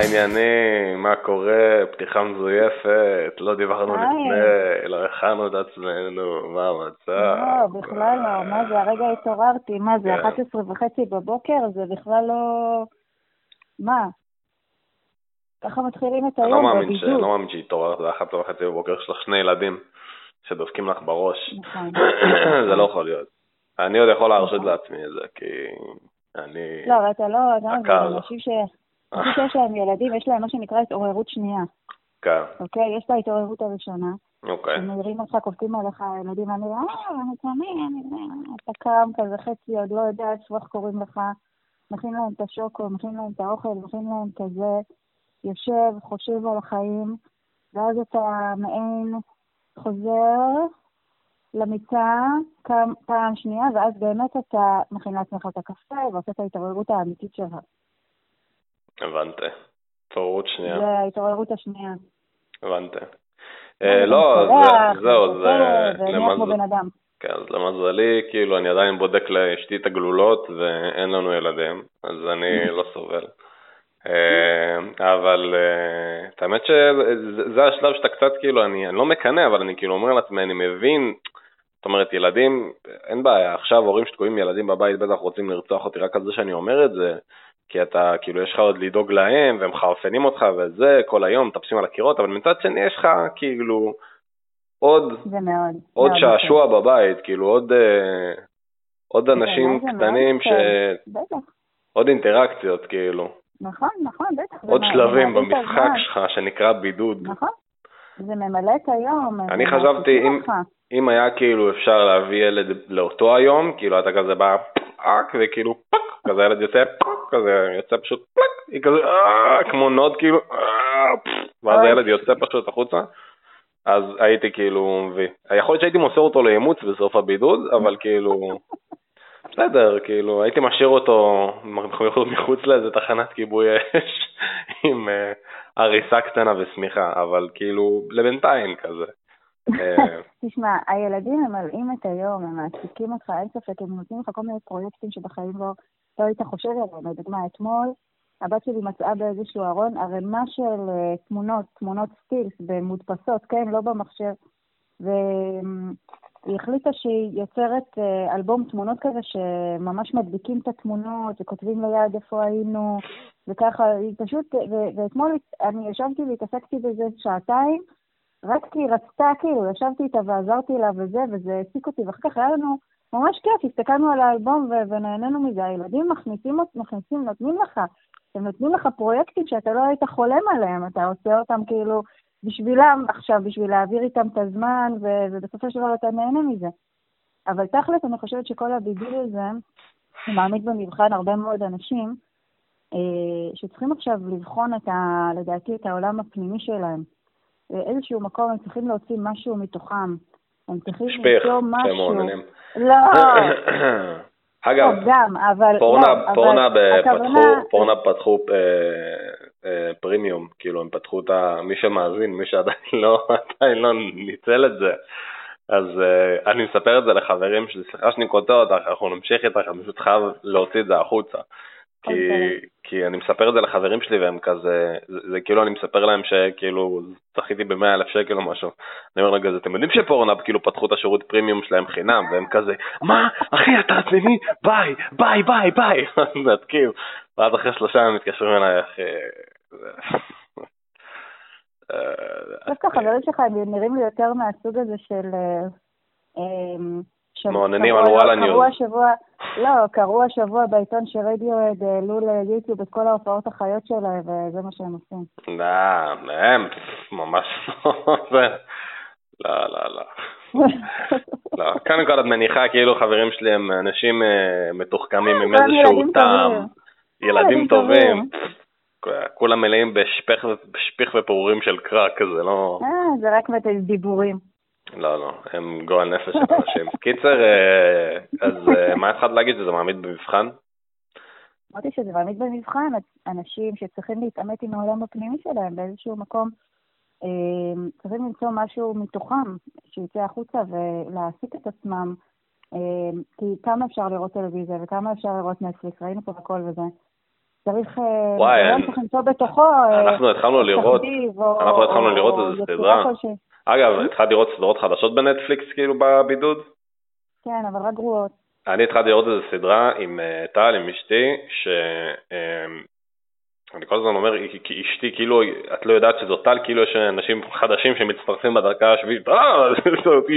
העניינים, מה קורה, פתיחה מזויפת, לא דיברנו לפני, לא הכנו את עצמנו, מה המצב? לא, בכלל לא, מה זה, הרגע התעוררתי, מה זה, 11:30 בבוקר, זה בכלל לא... מה? ככה מתחילים את היום בבידוד. אני לא מאמין שהתעוררת, זה 1:30 בבוקר, יש לך שני ילדים שדופקים לך בראש, זה לא יכול להיות. אני עוד יכול להרשות לעצמי את זה, כי אני... לא, אבל אתה לא, אני חושב ש... אני חושב שהם ילדים, יש להם מה שנקרא התעוררות שנייה. כן. אוקיי? יש לה התעוררות הראשונה. אוקיי. הם נראים אותך, קופצים עליך, ילדים, אני אני קם כזה חצי, עוד לא יודעת איך קוראים לך, מכין להם את השוקו, מכין להם את האוכל, מכין להם כזה, יושב, חושב על החיים, ואז אתה מעין חוזר למיטה פעם שנייה, ואז באמת אתה מכין לעצמך את הקפה, ועושה את ההתעוררות האמיתית שלך. הבנת, התעוררות שנייה. זה ההתעוררות השנייה. הבנת. לא, זהו, למזלי, כאילו, אני עדיין בודק לאשתי את הגלולות, ואין לנו ילדים, אז אני לא סובל. אבל, את האמת שזה השלב שאתה קצת, כאילו, אני לא מקנה, אבל אני כאילו אומר לעצמי, אני מבין, זאת אומרת, ילדים, אין בעיה, עכשיו הורים שתקועים ילדים בבית, בטח רוצים לרצוח אותי, רק על זה שאני אומר את זה, כי אתה, כאילו, יש לך עוד לדאוג להם, והם חרפנים אותך, וזה, כל היום, תפסים על הקירות, אבל מצד שני, יש לך, כאילו, עוד שעשוע בבית, כאילו, עוד אנשים קטנים, עוד אינטראקציות, כאילו. נכון, בטח. עוד שלבים במשחק שלך, שנקרא בידוד. נכון, זה ממלא את היום. אני חשבתי, אם היה, כאילו, אפשר להביא ילד לאותו היום, כאילו, אתה כזה בא, פאק, וכאילו, פאק, כזה ילד יוצא, פאק, כזה יוצא פשוט פלק, היא כזה כמו נוד כאילו, ואז הילד יוצא פשוט החוצה, אז הייתי כאילו, יכול להיות שהייתי מוסר אותו לאימוץ בסוף הבידוד, אבל כאילו, בסדר, כאילו, הייתי משאיר אותו מחוץ לאיזה תחנת כיבוי אש, עם הריסה קטנה וסמיכה, אבל כאילו, לבינתיים כזה. תשמע, הילדים ממלאים את היום, הם מעסיקים אותך, אין ספק, הם נותנים לך כל מיני פרויקטים שבחיים לא היית חושב עליהם. לדוגמה, אתמול הבת שלי מצאה באיזשהו ארון ערימה של תמונות סטילס במודפסות, כן, לא במחשב, והיא החליטה שהיא יוצרת אלבום תמונות כזה שממש מדביקים את התמונות וכותבים ליד איפה היינו וככה, היא פשוט, ואתמול אני ישבתי והתעסקתי בזה שעתיים, רק כי היא רצתה, כאילו, ישבתי איתה ועזרתי לה וזה הסיק אותי, ואחר כך היה לנו ממש כיף, הסתכלנו על האלבום ונהננו מזה, הילדים מכניסים, נותנים לך פרויקטים שאתה לא היית חולם עליהם, אתה עושה אותם כאילו בשבילם עכשיו, בשביל להעביר איתם את הזמן, ובסופו של דבר אתה נהנה מזה. אבל תכל'ס אני חושבת שכל הבידוד הזה, הוא מעמיד במבחן הרבה מאוד אנשים, שצריכים עכשיו לבחון לדעתי את העולם הפנימי שלהם. באיזשהו מקום הם צריכים להוציא משהו מתוכם. הם צריכים למצוא משהו. לא. אגב, פורנה פתחו פרימיום, כאילו הם פתחו את מי שמאזין, מי שעדיין לא ניצל את זה. אז אני מספר את זה לחברים שלי, סליחה שאני קוטע אותך, אנחנו נמשיך איתך, אני פשוט חייב להוציא את זה החוצה. כי אני מספר את זה לחברים שלי והם כזה, זה כאילו אני מספר להם שכאילו צחיתי ב100,000 שקל או משהו, אני אומר להם כזה, אתם יודעים שפורנאב כאילו פתחו את השירות פרימיום שלהם חינם, והם כזה, מה? אחי אתה עצמי? ביי, אז כאילו, ואז אחרי 3 הם מתקשרים אליי, אחי, דווקא חברים שלך הם נראים לי יותר מהסוג הזה של... מעוננים על וואלה ניוז. קראו השבוע בעיתון שרדיואד העלו ליוטיוב את כל ההופעות החיות שלהם, וזה מה שהם עושים. לא, הם ממש לא. לא, כאן כל מניחה כאילו חברים שלי הם אנשים מתוחכמים עם איזשהו טעם, ילדים טובים. כולם מלאים בשפיך ופעורים של קרק, זה לא... זה רק דיבורים. לא, הם גועל נפש של אנשים. קיצר, אז מה אחד להגיד שזה מעמיד במבחן? אמרתי שזה מעמיד במבחן, אנשים שצריכים להתעמת עם העולם הפנימי שלהם באיזשהו מקום, צריכים למצוא משהו מתוכם שיצא החוצה ולהעסיק את עצמם, כי כמה אפשר לראות טלוויזיה וכמה אפשר לראות נטפליקס, ראינו פה הכל וזה, צריך למצוא בתוכו. אנחנו התחלנו לראות, איזו סדרה. אגב, התחלתי לראות סדרות חדשות בנטפליקס, כאילו בבידוד. כן, אבל רק גרועות. אני התחלתי לראות איזו סדרה עם טל, עם אשתי, אני כל הזמן אומר, אשתי, כאילו, את לא יודעת שזו טל, כאילו יש אנשים חדשים שמצטרפים בדרכה השביעית,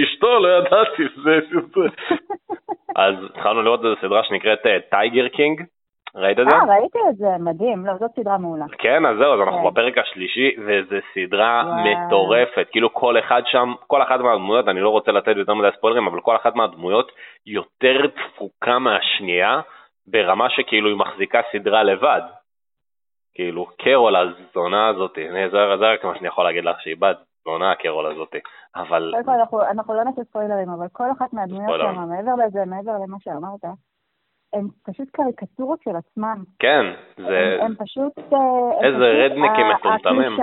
אשתו, לא ידעתי, זה סרטון. אז התחלנו לראות איזו סדרה שנקראת טייגר קינג, ראית את זה? ראיתי את זה, מדהים, לא, זאת סדרה מעולה. כן, אז זהו, אז אנחנו בפרק השלישי, וזו סדרה מטורפת, כאילו כל אחד שם, כל אחת מהדמויות, אני לא רוצה לתת יותר מדי ספוילרים, אבל כל אחת מהדמויות יותר דפוקה מהשנייה, ברמה שכאילו היא מחזיקה סדרה לבד. כאילו, קרול הזונה הזאת, זה רק מה שאני יכול להגיד לך, שהיא בת זונה הקרול הזאת, אבל... כל כך, אנחנו לא נעשה ספוילרים, אבל כל אחת מהדמויות שם, מעבר לזה, מעבר למה שאמרת, הם פשוט קריקטורות של עצמם. כן, זה... הם פשוט... איזה רדניקים מטומטמים.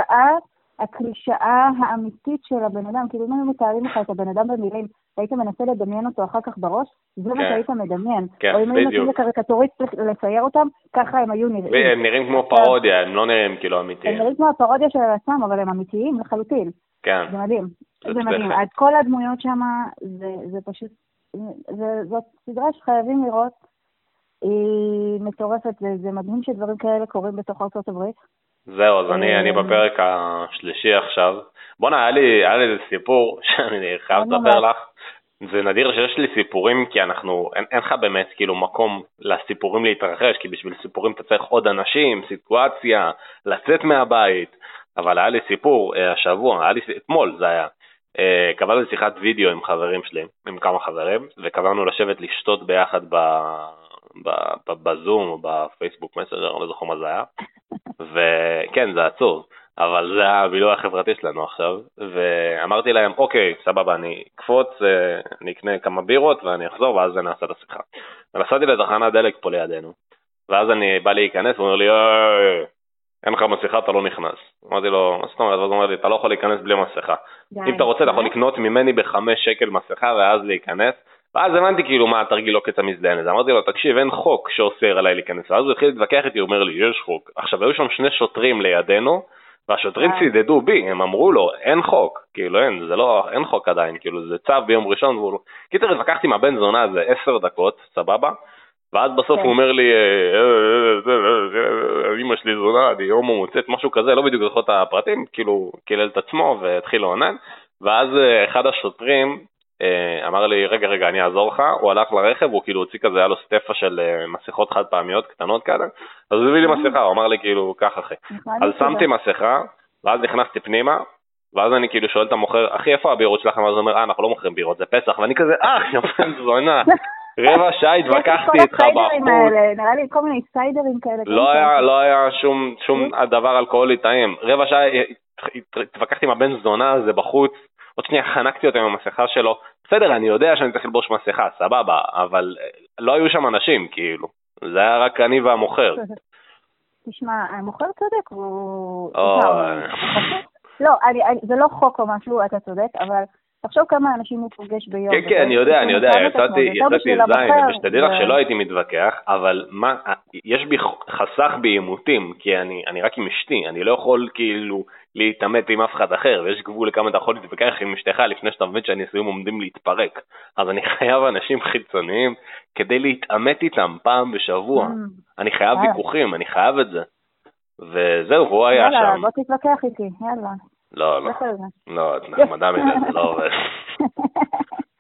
הקלישאה האמיתית של הבן אדם, כאילו אם הם מתארים לך את הבן אדם במילים, היית מנסה לדמיין אותו אחר כך בראש, זה מה שהיית מדמיין. כן, בדיוק. או אם היית נותנים לקריקטורית לצייר אותם, ככה הם היו נראים. הם נראים כמו פרודיה, הם לא נראים כאילו אמיתיים. הם נראים כמו הפרודיה של עצמם, אבל הם אמיתיים לחלוטין. כן. זה מדהים. זה מדהים. עד כל הדמויות שם, זה פשוט... זאת סדרה שחייבים לראות, היא מטורפת, זה מדהים שדברים כאלה קורים בתוך ארצות הברית. זהו, אז אני בפרק השלישי עכשיו. בונה, היה לי איזה סיפור שאני חייב לספר לך. זה נדיר שיש לי סיפורים, כי אנחנו, אין לך באמת כאילו מקום לסיפורים להתרחש, כי בשביל סיפורים אתה צריך עוד אנשים, סיטואציה, לצאת מהבית. אבל היה לי סיפור השבוע, אתמול זה היה. קבענו שיחת וידאו עם חברים שלי, עם כמה חברים, וקבענו לשבת לשתות ביחד בזום או בפייסבוק מסנג'ר, לא זוכר מה זה היה. וכן, זה עצוב, אבל זה הבילוי החברתי שלנו עכשיו, ואמרתי להם, אוקיי, סבבה, אני אקפוץ, אני אקנה כמה בירות ואני אחזור, ואז זה נעשה את השיחה. ונסעתי לתחנת דלק פה לידינו, ואז אני בא להיכנס, הוא אומר לי, אין לך מסיכה, אתה לא נכנס. אמרתי לו, מה זאת אומרת? ואז הוא אומר לי, אתה לא יכול להיכנס בלי מסיכה. אם אתה רוצה, אתה יכול לקנות ממני ב5 שקל מסיכה, ואז להיכנס. ואז הבנתי כאילו מה התרגיל עוקץ המזדיינת, אמרתי לו תקשיב אין חוק שאוסר עליי להיכנס, ואז הוא התחיל להתווכח איתי, הוא אומר לי יש חוק. עכשיו היו שם 2 שוטרים לידינו, והשוטרים צידדו בי, הם אמרו לו אין חוק, כאילו אין, זה לא, אין חוק עדיין, כאילו זה צו ביום ראשון, והוא לא, קיצר התווכחתי עם הבן זונה הזה 10 דקות, סבבה, ואז בסוף הוא אומר לי, אמא שלי זונה, אני הומו מוצאת, משהו כזה, לא בדיוק זוכר את הפרטים, כאילו קילל את עצמו והתחיל לעונן, ואז אחד השוטרים אמר לי, רגע, אני אעזור לך, הוא הלך לרכב, הוא כאילו הוציא כזה, היה לו סטפה של מסכות חד פעמיות קטנות כאלה, אז הוא הביא לי מסכה, הוא אמר לי כאילו, כך אחי, אז שמתי מסכה, ואז נכנסתי פנימה, ואז אני כאילו שואל את המוכר, אחי איפה הבירות שלכם? אז הוא אומר, אנחנו לא מוכרים בירות, זה פסח, ואני כזה, יפה זונה, רבע שעה התווכחתי איתך בחוץ. נראה לי כל מיני סיידרים כאלה. לא היה שום דבר אלכוהולי טעים, רבע שעה התווכחתי עם הבן זונה הזה בחוץ, עוד שנייה חנקתי אותם עם המסכה שלו, בסדר, אני יודע שאני צריך לבוש מסכה, סבבה, אבל לא היו שם אנשים, כאילו, זה היה רק אני והמוכר. תשמע, המוכר צודק, הוא... לא, זה לא חוק או משהו, אתה צודק, אבל תחשוב כמה אנשים הוא פוגש ביום. כן, אני יודע, יצאתי זין, ושתדעי לך שלא הייתי מתווכח, אבל יש בי חסך בעימותים, כי אני רק עם אשתי, אני לא יכול כאילו... להתאמת עם אף אחד אחר, ויש גבול לכמה אתה יכול להתווכח עם אשתך לפני שאתה מבין שהניסויים עומדים להתפרק. אז אני חייב אנשים חיצוניים כדי להתאמת איתם פעם בשבוע. אני חייב ויכוחים, אני חייב את זה. וזהו, והוא היה שם. יאללה, בוא תתווכח איתי, יאללה. לא, נחמדה מזה, זה לא עובד.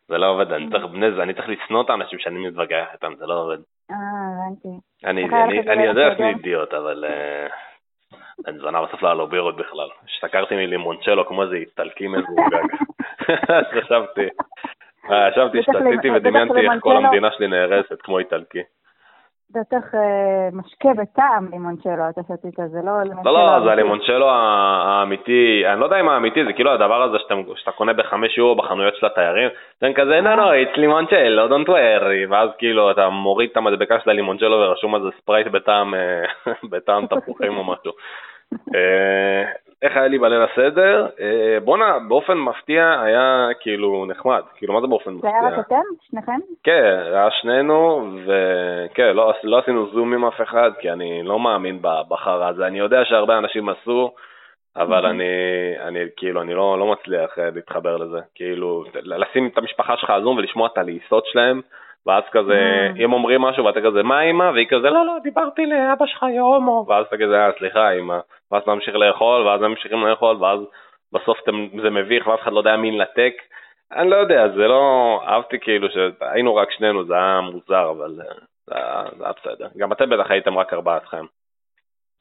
זה לא עובד, אני צריך לסנות את האנשים שאני מתווכח איתם, זה לא עובד. הבנתי. אני יודע שאני אידיוט, אבל... אני זונה בסוף לא בירות בכלל. השתכרתי מלימונצ'לו כמו איזה איטלקי מזורגג. אז חשבתי, השתתיתי ודמיינתי איך כל המדינה שלי נהרסת כמו איטלקי. בטח משקה בטעם לימונצ'לו, אתה שתית, זה לא... לא, זה הלימונצ'לו האמיתי, אני לא יודע אם האמיתי, זה כאילו הדבר הזה שאתה קונה ב5 יורו בחנויות של התיירים, זה כזה, לא, it's לימונצ'לו, don't worry, ואז כאילו אתה מוריד את המדבקה של הלימונצ'לו ורשום איזה ספרייט בטעם תפוחים או משהו. איך היה לי בליל הסדר? בונה, באופן מפתיע היה כאילו נחמד. כאילו, מה זה באופן מפתיע? זה היה רק אתם? שניכם? כן, היה שנינו, וכן, לא עשינו זום עם אף אחד, כי אני לא מאמין בבחר הזה. אני יודע שהרבה אנשים עשו, אבל אני כאילו, אני לא מצליח להתחבר לזה. כאילו, לשים את המשפחה שלך הזום ולשמוע את הלעיסות שלהם, ואז כזה, אם אומרים משהו, ואתה כזה, מה אמא? והיא כזה, לא, דיברתי לאבא שלך יומו. ואז אתה כזה, סליחה אמא. ואז נמשיך לאכול, ואז ממשיכים לאכול, ואז בסוף זה מביך, ואף אחד לא יודע מין לטק. אני לא יודע, זה לא... אהבתי כאילו שהיינו רק שנינו, זה היה מוזר, אבל זה היה בסדר. גם אתם בטח הייתם רק ארבעתכם.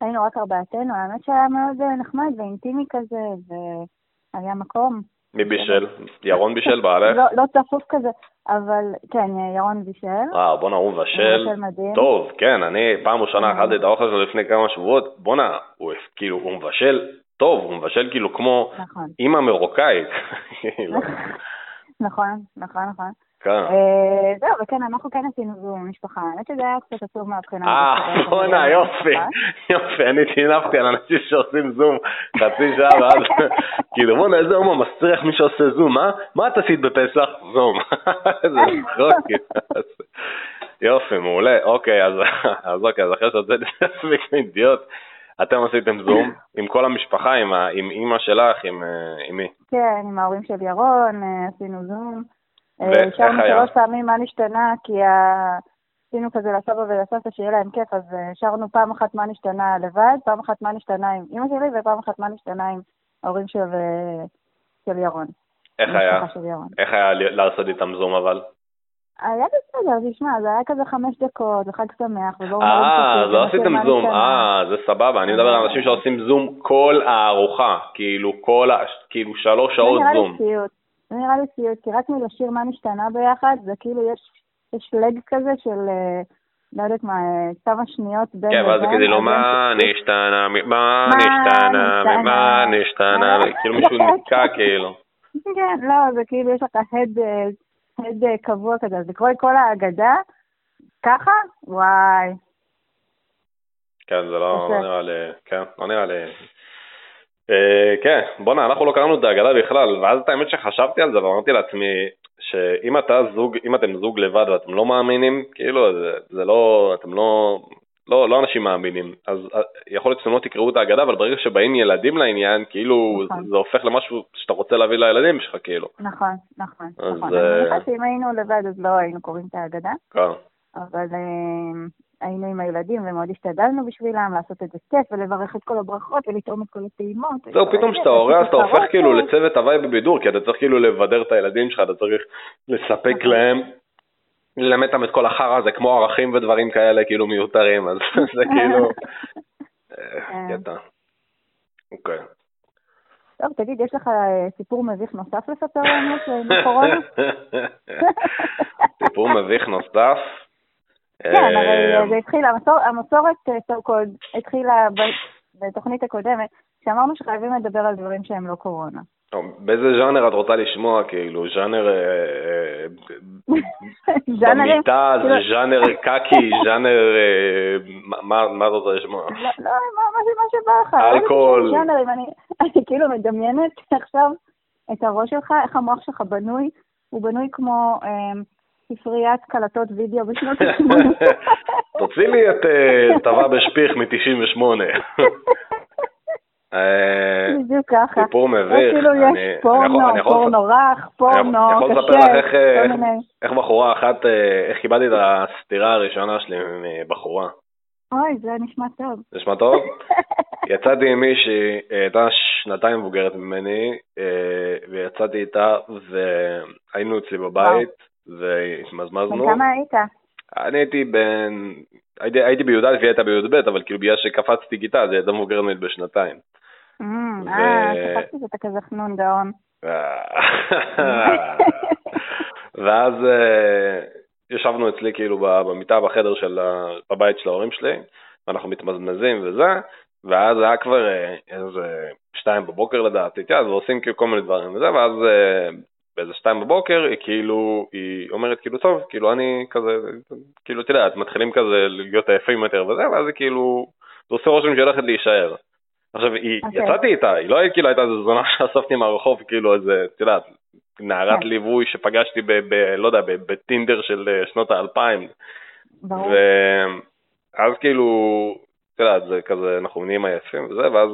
היינו רק ארבעתנו, האמת שהיה מאוד נחמד ואינטימי כזה, והיה מקום. מי בישל? ירון בישל בעלך? לא צפוף כזה, אבל כן, ירון בישל. בונה, הוא בשל. טוב, כן, אני פעם ראשונה אחת את האוכל שלו לפני כמה שבועות, בונה, הוא כאילו, הוא מבשל טוב, הוא מבשל כאילו כמו אימא מרוקאית. נכון. זהו, וכן, אנחנו כן עשינו זום משפחה, אני חושבת שזה היה קצת עצוב מהבחינה. בונה, יופי, אני תינפתי על אנשים שעושים זום חצי שעה ועד, כאילו בונה, איזה אומה מסריח מי שעושה זום, מה את עשית בפסח? זום. זה חוקי. יופי, מעולה, אוקיי, אז אחרי שאת זה תספיק מידיעות, אתם עשיתם זום עם כל המשפחה, עם אמא שלך, עם מי? כן, עם ההורים של ירון, עשינו זום. שרנו 3 פעמים מה נשתנה, כי עשינו כזה לסבא ולסבתא שיהיה להם כיף, אז שרנו פעם אחת מה נשתנה לבד, פעם אחת מה נשתנה עם אמא שלי, ופעם אחת מה נשתנה עם ההורים של ירון. איך היה לעשות איתם זום אבל? היה בסדר, תשמע, זה היה כזה 5 דקות, זה חג שמח. לא עשיתם זום, זה סבבה, אני מדבר על אנשים שעושים זום כל הארוחה, כאילו 3 שעות זום. זה נראה לי סיוט, כי רק מלשיר מה נשתנה ביחד, זה כאילו יש פלג כזה של, לא יודעת מה, כמה שניות בין... כן, ואז זה כזה לא, מה נשתנה, מה נשתנה, מה נשתנה, כאילו מישהו נתקע כאילו. כן, לא, זה כאילו יש לך הד קבוע כזה, אז לקרוא את כל ההגדה, ככה, וואי. כן, זה לא נראה לי, כן, לא נראה לי... כן, בונה, אנחנו לא קראנו את ההגדה בכלל, ואז את האמת שחשבתי על זה ואמרתי לעצמי שאם אתם זוג לבד ואתם לא מאמינים, כאילו, זה לא, אתם לא אנשים מאמינים, אז יכול להיות שאתם לא תקראו את ההגדה, אבל ברגע שבאים ילדים לעניין, כאילו, זה הופך למשהו שאתה רוצה להביא לילדים שלך, כאילו. נכון. אני חושבת שאם היינו לבד, אז לא היינו קוראים את ההגדה, אבל... היינו עם הילדים ומאוד השתדלנו בשבילם לעשות את זה כיף ולברך את כל הברכות ולטעום את כל הטעימות. זהו, פתאום שאתה הורס, אתה הופך כאילו לצוות הוואי בבידור, כי אתה צריך כאילו לבדר את הילדים שלך, אתה צריך לספק להם, ללמד את כל החרא הזה, כמו ערכים ודברים כאלה כאילו מיותרים, אז זה כאילו... ידע. אוקיי. טוב, תגיד, יש לך סיפור מביך נוסף לספר לנו של קורונה? סיפור מביך נוסף? כן, אבל זה התחיל, המסורת התחילה בתוכנית הקודמת, שאמרנו שחייבים לדבר על דברים שהם לא קורונה. באיזה ז'אנר את רוצה לשמוע, כאילו, ז'אנר במיטה, ז'אנר קאקי, ז'אנר, מה את רוצה לשמוע? לא, מה שבא לך. אלכוהול. אני כאילו מדמיינת עכשיו את הראש שלך, איך המוח שלך בנוי, הוא בנוי כמו... ספריית קלטות וידאו בשנות ה-80. תוציא לי את טבע בשפיך מ-98. בדיוק ככה. סיפור מביך. אפילו יש פורנו רך, פורנו, קשה. אני יכול לספר לך איך בחורה אחת, איך קיבלתי את הסתירה הראשונה שלי מבחורה. אוי, זה נשמע טוב. נשמע טוב? יצאתי עם מישהי, הייתה 2 מבוגרת ממני, ויצאתי איתה, והיינו אצלי בבית, והתמזמזנו. וכמה היית? אני הייתי בי"א והיא הייתה בי"ב, אבל כאילו בגלל שקפצתי כיתה, זה הייתה מבוגרת ממני ב2. קפצתי שאתה כזה חנון גאון. ואז ישבנו אצלי כאילו במיטה בחדר של הבית של ההורים שלי, ואנחנו מתמזמזים וזה, ואז היה כבר איזה 2:00 בבוקר לדעתי, אז עושים כאילו כל מיני דברים וזה, ואז... באיזה 2:00 בבוקר, היא אומרת כאילו טוב, כאילו אני כזה, כאילו תדעת, מתחילים כזה להיות עייפים יותר וזה, ואז כאילו, זה עושה רושם שהיא הולכת להישאר. עכשיו, היא יצאתי איתה, היא לא כאילו הייתה איזו זונה שאספתי מהרחוב, כאילו איזה, תדעת, נערת ליווי שפגשתי לא יודע, בטינדר של שנות ה-2000. ואז כאילו, תדעת, זה כזה, אנחנו נהיים עייפים וזה, ואז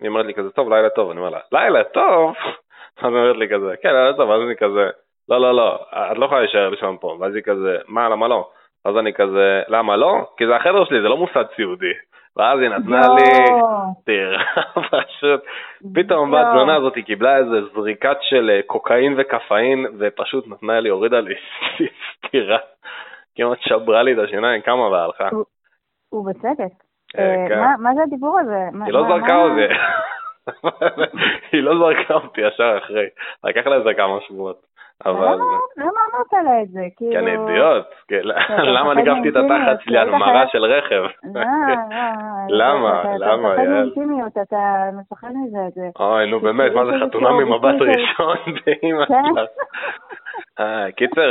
היא אומרת לי כזה, טוב, לילה טוב, אני אומר לה, לילה טוב? אז היא אומרת לי כזה, כן, לילה טוב, אז אני כזה, לא, לא, לא, את לא יכולה להישאר לשם פה, ואז היא כזה, מה, למה לא? אז אני כזה, למה לא? כי זה החדר שלי, זה לא מוסד ציודי. ואז היא נתנה לי תירה, פשוט, פתאום בת זונה הזאת היא קיבלה איזה זריקת של קוקאין וקפאין, ופשוט נתנה לי, הורידה לי תירה, כמעט שברה לי את השיניים, כמה והלכה. הוא בצדק. מה זה הדיבור הזה? היא לא זרקה אותי. היא לא זרקה אותי ישר אחרי. לקח לה איזה כמה שבועות. למה אמרת לה את זה? כן, אידיוט, למה ניגפתי את התחת שלי על מראה של רכב? למה? למה? אתה מפחד מינטימיות, אתה מפחד מזה. אוי, נו באמת, מה זה חתונה ממבט ראשון? קיצר,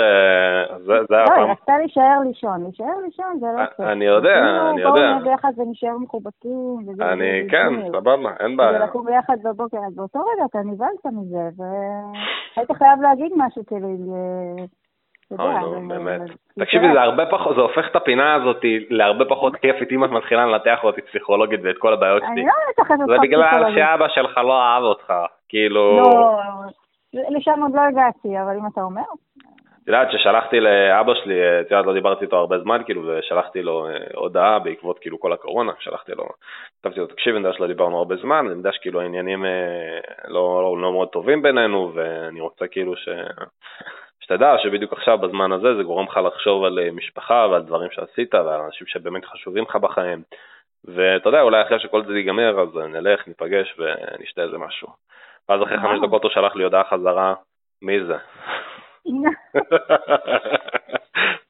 זה הפעם. לא, רצתה להישאר לישון, להישאר לישון זה לא קצת. אני יודע, אני יודע. בואו נגע יחד ונשאר מחובקים. אני, כן, סבבה, אין בעיה. ולקום יחד בבוקר, אז באותו רגע אתה נבלת מזה, והיית חייב להגיד משהו כאילו, אוי, נו, באמת. תקשיבי, זה הרבה פחות, זה הופך את הפינה הזאת להרבה פחות כיפית אם את מתחילה לנתח אותי פסיכולוגית ואת כל הבעיות שלי. אני לא מתחת אותך פסיכולוגית. זה בגלל שאבא שלך לא אהב אותך, כאילו... לשם עוד לא הגעתי, אבל אם אתה אומר... את יודעת ששלחתי לאבא שלי, את יודעת לא דיברתי איתו הרבה זמן, כאילו, ושלחתי לו הודעה בעקבות כאילו כל הקורונה, שלחתי לו, כתבתי לו, תקשיב, אני יודע שלא דיברנו הרבה זמן, אני יודע שכאילו העניינים לא מאוד טובים בינינו, ואני רוצה כאילו שתדע שבדיוק עכשיו בזמן הזה זה גורם לך לחשוב על משפחה ועל דברים שעשית ועל אנשים שבאמת חשובים לך בחיים, ואתה יודע, אולי אחרי שכל זה ייגמר, אז נלך, ניפגש ונשתה איזה משהו. ואז אחרי 5 דקות הוא שלח לי הודעה חזרה, מי זה?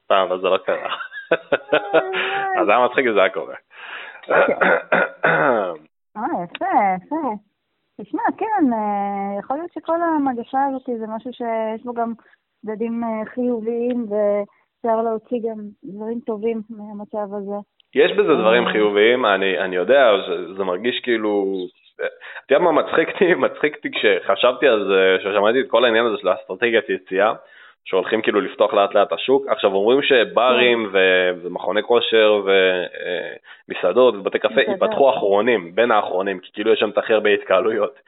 פעם, אבל זה לא קרה. אז זה היה מצחיק וזה היה קורה. יפה, יפה. תשמע, כן, יכול להיות שכל המגשה הזאת זה משהו שיש בו גם צדדים חיוביים, ואפשר להוציא גם דברים טובים מהמצב הזה. יש בזה דברים חיוביים, אני יודע, זה מרגיש כאילו... אתה יודע מה מצחיקתי כשחשבתי אז, ששמעתי את כל העניין הזה של האסטרטגיית יציאה, שהולכים כאילו לפתוח לאט לאט השוק, עכשיו אומרים שברים ומכוני כושר ומסעדות ובתי קפה יפתחו אחרונים, בין האחרונים, כי כאילו יש שם תחר בהתקהלויות.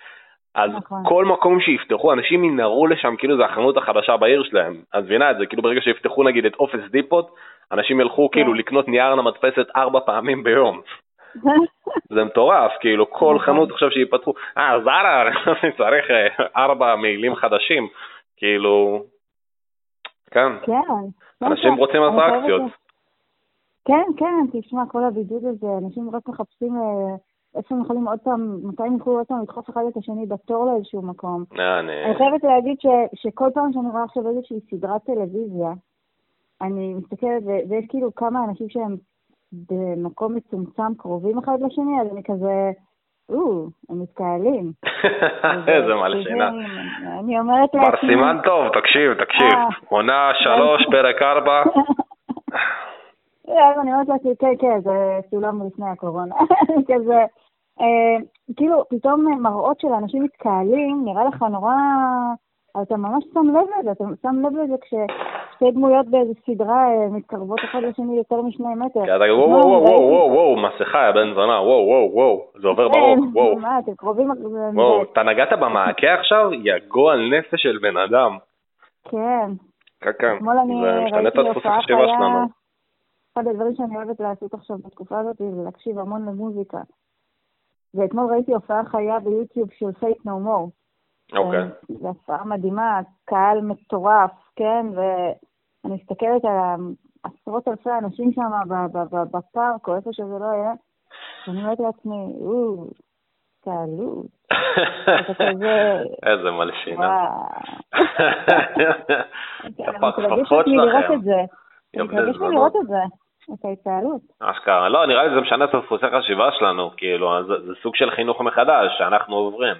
אז כל מקום שיפתחו, אנשים ינערו לשם, כאילו זה החנות החדשה בעיר שלהם, אז בינה את זה, כאילו ברגע שיפתחו נגיד את אופס דיפות, אנשים ילכו כאילו לקנות נייר למדפסת 4 פעמים ביום. זה מטורף, כאילו כל חנות עכשיו שיפתחו, זרה, אני צריך 4 מעילים חדשים, כאילו, כן, אנשים רוצים אטרקציות. כן, כן, תשמע, כל הבידוד הזה, אנשים רק מחפשים איפה הם יכולים עוד פעם, מתי הם יכולים עוד פעם לדחוף אחד את השני בתור לאיזשהו מקום. אני חייבת להגיד שכל פעם שאני רואה עכשיו איזושהי סדרת טלוויזיה, אני מסתכלת, ויש כאילו כמה אנשים שהם במקום מצומצם קרובים אחד לשני, אז אני כזה, הם מתקהלים. איזה מלשינה. אני אומרת לה... ברסימן טוב, תקשיב. עונה 3, פרק 4. אני אומרת לה, כן, זה סולם לפני הקורונה. כזה, כאילו, פתאום מראות של אנשים מתקהלים, נראה לך נורא... אתה ממש שם לב לזה, אתה שם לב לזה כששתי דמויות באיזו סדרה מתקרבות אחד לשני יותר מ2 מטר. אתה גאה, וואו, מסכה, הבן זונה, וואו, זה עובר ברוק, וואו. מה, אתם קרובים... וואו, אתה נגעת במעקה עכשיו, יגועל נפש של בן אדם. כן. כן, זה משתנה את הדפוס החשיבה שלנו. אחד הדברים שאני אוהבת לעשות עכשיו בתקופה הזאת, זה להקשיב המון למוזיקה. ואתמול ראיתי הופעה חיה ביוטיוב של Fate No More. אוקיי. זו הפעה מדהימה, קהל מטורף, כן, ואני מסתכלת על עשרות אלפי אנשים שם בפארק, או איפה שזה לא היה, ואני אומרת לעצמי, קהלות. איזה מלשינה. אני מתרגשת לראות את זה. את ההתקהלות. אשכרה, לא, נראה לי זה משנה את דפוסי החשיבה שלנו, כאילו, זה סוג של חינוך מחדש שאנחנו עוברים.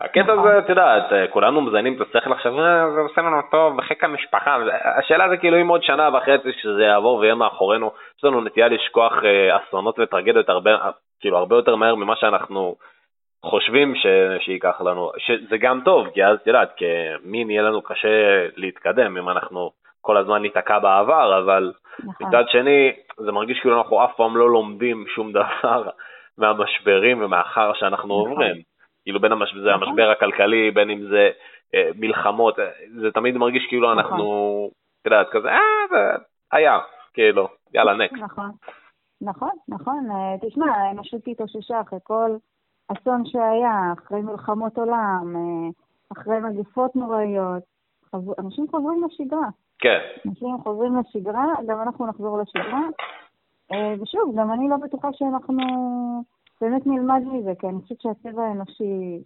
הקטע הזה, אתה יודעת, כולנו מזיינים את השכל עכשיו, זה עושה לנו טוב, בחיק המשפחה, השאלה זה כאילו אם עוד שנה וחצי שזה יעבור ויהיה מאחורינו, יש לנו נטייה לשכוח אסונות וטרגדיות הרבה יותר מהר ממה שאנחנו חושבים שייקח לנו, שזה גם טוב, כי אז, אתה יודעת, כמין יהיה לנו קשה להתקדם אם אנחנו כל הזמן ניתקע בעבר, אבל מצד שני, זה מרגיש כאילו אנחנו אף פעם לא לומדים שום דבר מהמשברים ומאחר שאנחנו עוברים. כאילו בין זה המשבר הכלכלי, בין אם זה מלחמות, זה תמיד מרגיש כאילו אנחנו, תדעת, כזה, היה, כאילו, יאללה, נקסט. נכון, תשמע, האנושות התאוששה אחרי כל אסון שהיה, אחרי מלחמות עולם, אחרי מגפות נוראיות, אנשים חוזרים לשגרה. כן. אנשים חוזרים לשגרה, גם אנחנו נחזור לשגרה, ושוב, גם אני לא בטוחה שאנחנו באמת נלמד מזה, כי אני חושבת שהטבע האנושי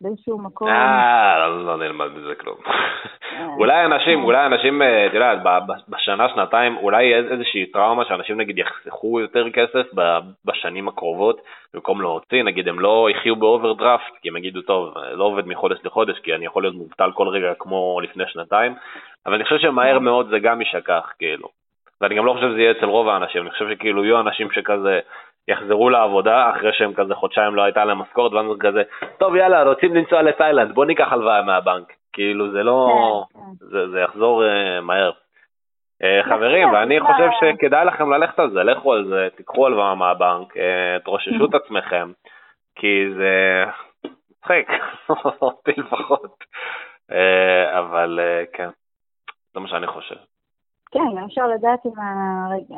באיזשהו מקום לא נלמד מזה כלום. אולי אנשים, אתה יודעת, בשנה, שנתיים, אולי איזושהי טראומה שאנשים נגיד יחסכו יותר כסף בשנים הקרובות, במקום להוציא, נגיד הם לא יחיו באוברדרפט, כי הם יגידו, טוב, לא עובד מחודש לחודש, כי אני יכול להיות מובטל כל רגע כמו לפני שנתיים, אבל אני חושב שמהר מאוד זה גם ישכח, כאילו. ואני גם לא חושב שזה יהיה אצל רוב האנשים, אני חושב שכאילו יהיו אנשים שכזה יחזרו לעבודה אחרי שהם כזה חודשיים לא הייתה להם משכורת, ואני כזה, טוב יאללה, רוצים לנסוע לתאילנד, בוא ניקח הלוואה מהבנק. כאילו זה לא, זה יחזור מהר. חברים, ואני חושב שכדאי לכם ללכת על זה, לכו על זה, תיקחו הלוואה מהבנק, תרוששו את עצמכם, כי זה מצחיק, אותי לפחות. אבל כן, זה מה שאני חושב. כן, אפשר לדעת אם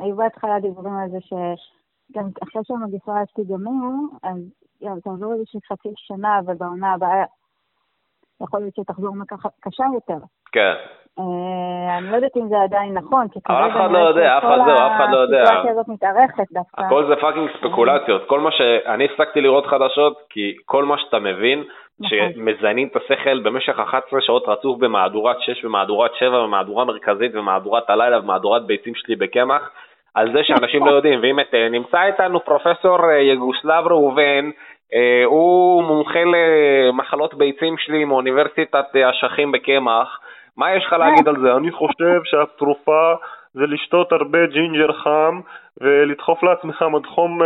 היו בהתחלה דיבורים על זה גם אחרי שהמגיפה תיגמר, אז תעזור איזה שחצי שנה, אבל בעונה הבאה יכול להיות שתחזור מכה קשה יותר. כן. אני לא יודעת אם זה עדיין נכון, אבל אף אחד לא יודע, כל הסיטואציה הזאת מתארכת דווקא. הכל זה פאקינג ספקולציות, אני הפסקתי לראות חדשות, כי כל מה שאתה מבין, שמזיינים את השכל במשך 11 שעות רצוף במהדורת 6 ומהדורת 7 ומהדורה מרכזית ומהדורת הלילה ומהדורת ביצים שלי בקמח, על זה שאנשים לא יודעים, ואם נמצא איתנו פרופסור יגוסלב ראובן, הוא מומחה למחלות ביצים שלי מאוניברסיטת אשכים בקמח, מה יש לך להגיד על זה? אני חושב שהתרופה זה לשתות הרבה ג'ינג'ר חם, ולדחוף לעצמך מדחום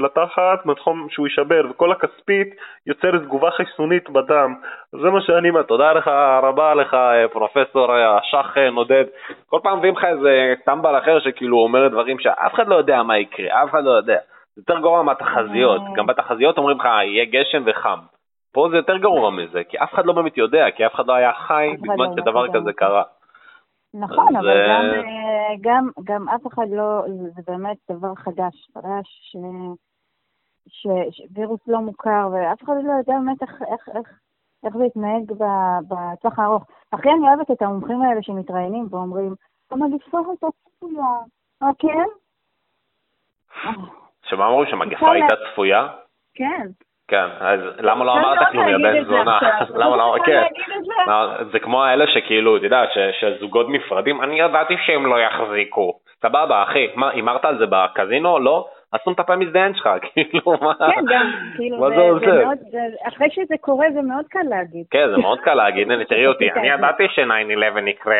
לתחת, מדחום שהוא יישבר, וכל הכספית יוצרת תגובה חיסונית בדם. זה מה שאני אומר, תודה לך רבה לך פרופסור השח נודד. כל פעם מביאים לך איזה טמבל אחר שכאילו אומר דברים שאף אחד לא יודע מה יקרה, אף אחד לא יודע. זה יותר גרוע מהתחזיות, גם בתחזיות אומרים לך יהיה גשם וחם. פה זה יותר גרוע מזה, כי אף אחד לא באמת יודע, כי אף אחד לא היה חי בזמן שדבר כזה קרה. נכון, אבל גם אף אחד לא, זה באמת דבר חדש, חדש שווירוס לא מוכר, ואף אחד לא יודע באמת איך זה יתנהג בטווח הארוך. אחרי אני אוהבת את המומחים האלה שמתראיינים ואומרים, המגפה הייתה צפויה, כן? שמה אומרים שהמגפה הייתה צפויה? כן. כן, אז למה לא אמרת כלום יבן זונה? למה לא, כן. זה כמו האלה שכאילו, אתה יודע, שזוגות נפרדים, אני ידעתי שהם לא יחזיקו. סבבה, אחי, מה, אמרת על זה בקזינו? לא? עשו את הפה מזדיין שלך, כאילו, מה? כן, גם, כאילו, אחרי שזה קורה זה מאוד קל להגיד. כן, זה מאוד קל להגיד, תראי אותי, אני ידעתי ש-9/11 נקרה,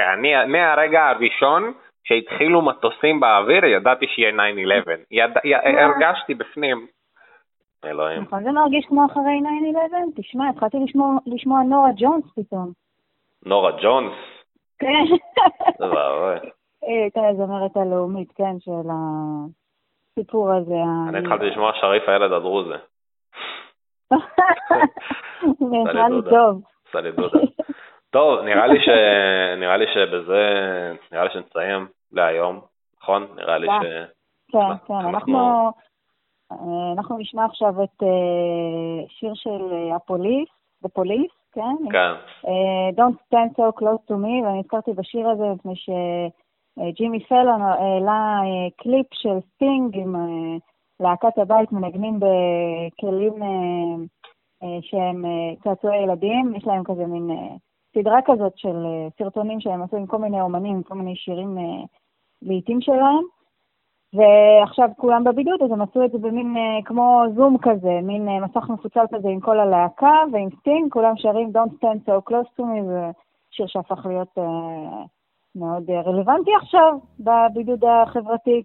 מהרגע הראשון שהתחילו מטוסים באוויר, ידעתי שיהיה 9/11, הרגשתי בפנים. נכון, זה מרגיש כמו אחרי 9/11, תשמע, התחלתי לשמוע נורה ג'ונס פתאום. נורה ג'ונס? כן. זה בעבר. הייתה הזמרת הלאומית, כן, של הסיפור הזה. אני התחלתי לשמוע שריף הילד הדרוזי. נראה לי טוב. עשה לי דודה. טוב, נראה לי שבזה, נראה לי שנסיים להיום, נכון? נראה לי ש... כן, אנחנו נשמע עכשיו את שיר של הפוליס, The Police, כן? כן. Don't stand so close to me, ואני הזכרתי בשיר הזה לפני שג'ימי פלון העלה קליפ של סטינג עם להקת הבית מנגנים בכלים שהם צעצועי ילדים, יש להם כזה מין סדרה כזאת של סרטונים שהם עשו עם כל מיני אומנים, כל מיני שירים לעיתים שלהם. ועכשיו כולם בבידוד, אז הם עשו את זה במין כמו זום כזה, מין מסך מפוצל כזה עם כל הלהקה ועם סטינג, כולם שרים Don't Stand So Close To Me, ושיר שהפך להיות מאוד רלוונטי עכשיו בבידוד החברתי,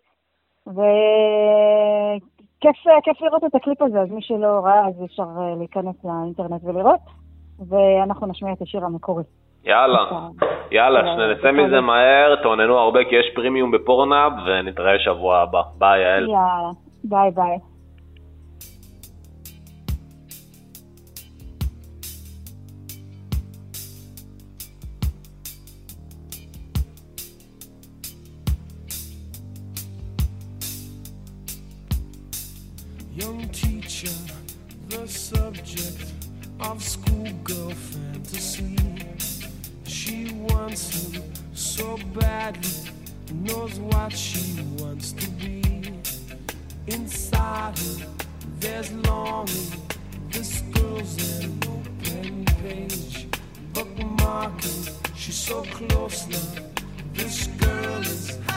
וכיף לראות את הקליפ הזה, אז מי שלא ראה אז אפשר להיכנס לאינטרנט ולראות, ואנחנו נשמיע את השיר המקורי. יאללה, שננסה מזה מהר, תעוננו הרבה כי יש פרימיום בפורנאב, ונתראה שבוע הבא. ביי, יעל. יאללה, ביי ביי. Young teacher, the subject of schoolgirl fantasy. She wants him so badly, knows what she wants to be. Inside her, there's longing. This girl's an open page, bookmarking. She's so close now. This girl is.